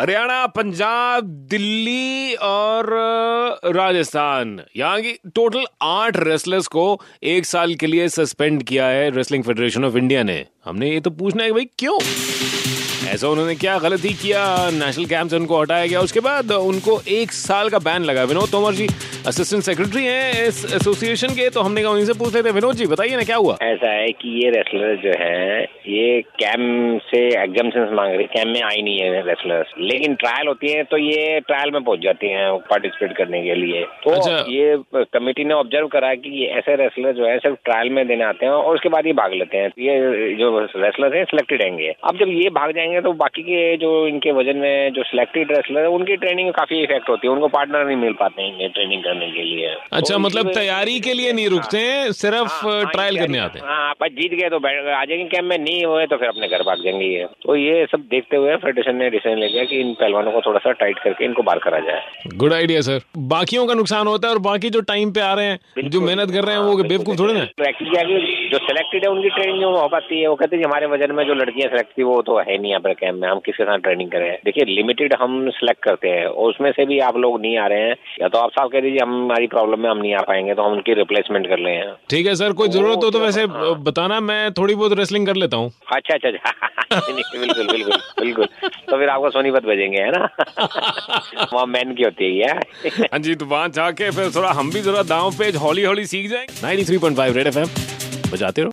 हरियाणा, पंजाब, दिल्ली और राजस्थान, यहाँ की टोटल 8 रेसलर्स को 1 साल के लिए सस्पेंड किया है रेसलिंग फेडरेशन ऑफ इंडिया ने। हमने ये तो पूछना है कि भाई क्यों ऐसा, उन्होंने क्या गलती किया? नेशनल कैंप से उनको हटाया गया, उसके बाद उनको 1 साल का बैन लगा। विनोद तोमर जी असिस्टेंट सेक्रेटरी हैं इस एसोसिएशन के, तो हमने कहा उन्हीं से पूछ लेते हैं। विनोद जी बताइए ना, क्या हुआ? ऐसा है कि ये रेसलर जो है ये कैंप से एग्जाम्पशन मांग रहे, कैंप में आई नहीं है रेसलर्स, लेकिन ट्रायल होती है तो ये ट्रायल में पहुंच जाती हैं पार्टिसिपेट करने के लिए। तो अच्छा। ये कमेटी ने ऑब्जर्व करा कि ऐसे रेसलर जो है सिर्फ ट्रायल में देने आते हैं और उसके बाद ये भाग लेते हैं। ये जो रेसलर है सिलेक्टेड रहेंगे, अब जब ये भाग जाएंगे तो बाकी के जो इनके वजन में जो सिलेक्टेड रेसलर है उनकी ट्रेनिंग में काफी इफेक्ट होती है, उनको पार्टनर नहीं मिल पाते हैं ट्रेनिंग करने के लिए। अच्छा, तो मतलब तैयारी के लिए नहीं रुकते हैं, सिर्फ ट्रायल करने आते हैं। हाँ, जीत गए तो बैठ आ जाएंगे, कैंप में नहीं हुए तो फिर अपने घर भाग जाएंगे। ये तो ये सब देखते हुए फेडरेशन ने डिसीजन ले लिया कि इन पहलवानों को थोड़ा सा टाइट करके इनको बाहर करा जाए। गुड आइडिया सर, बाकियों का नुकसान होता है और बाकी जो टाइम पे आ रहे हैं, जो मेहनत कर रहे हैं, वो बेवकूफ थोड़े ना। जो सिलेक्टेड है उनकी ट्रेनिंग हो पाती है, वो कहते हैं हमारे वजन में जो लड़कियां सिलेक्ट वो तो है नहीं यहाँ पर कैंप में, हम किसके साथ ट्रेनिंग करें। देखिए लिमिटेड हम सिलेक्ट करते हैं और उसमें से भी आप लोग नहीं आ रहे हैं, या तो आप साफ कह दीजिए हमारी प्रॉब्लम में हम नहीं आ पाएंगे तो हम उनकी रिप्लेसमेंट कर ले। ठीक है सर, कोई जरूरत हो तो वैसे बताना, मैं थोड़ी बहुत रेसलिंग कर लेता हूँ। अच्छा अच्छा, बिल्कुल बिल्कुल बिल्कुल, तो फिर आपको सोनीपत भेजेंगे, है ना? वहाँ मैन की होती है। हाँ जी, तो वहाँ जाके फिर थोड़ा हम भी जरा दांव पेज हौली हौली सीख जाएंगे। 93.5 रेड FM बजाते रहो।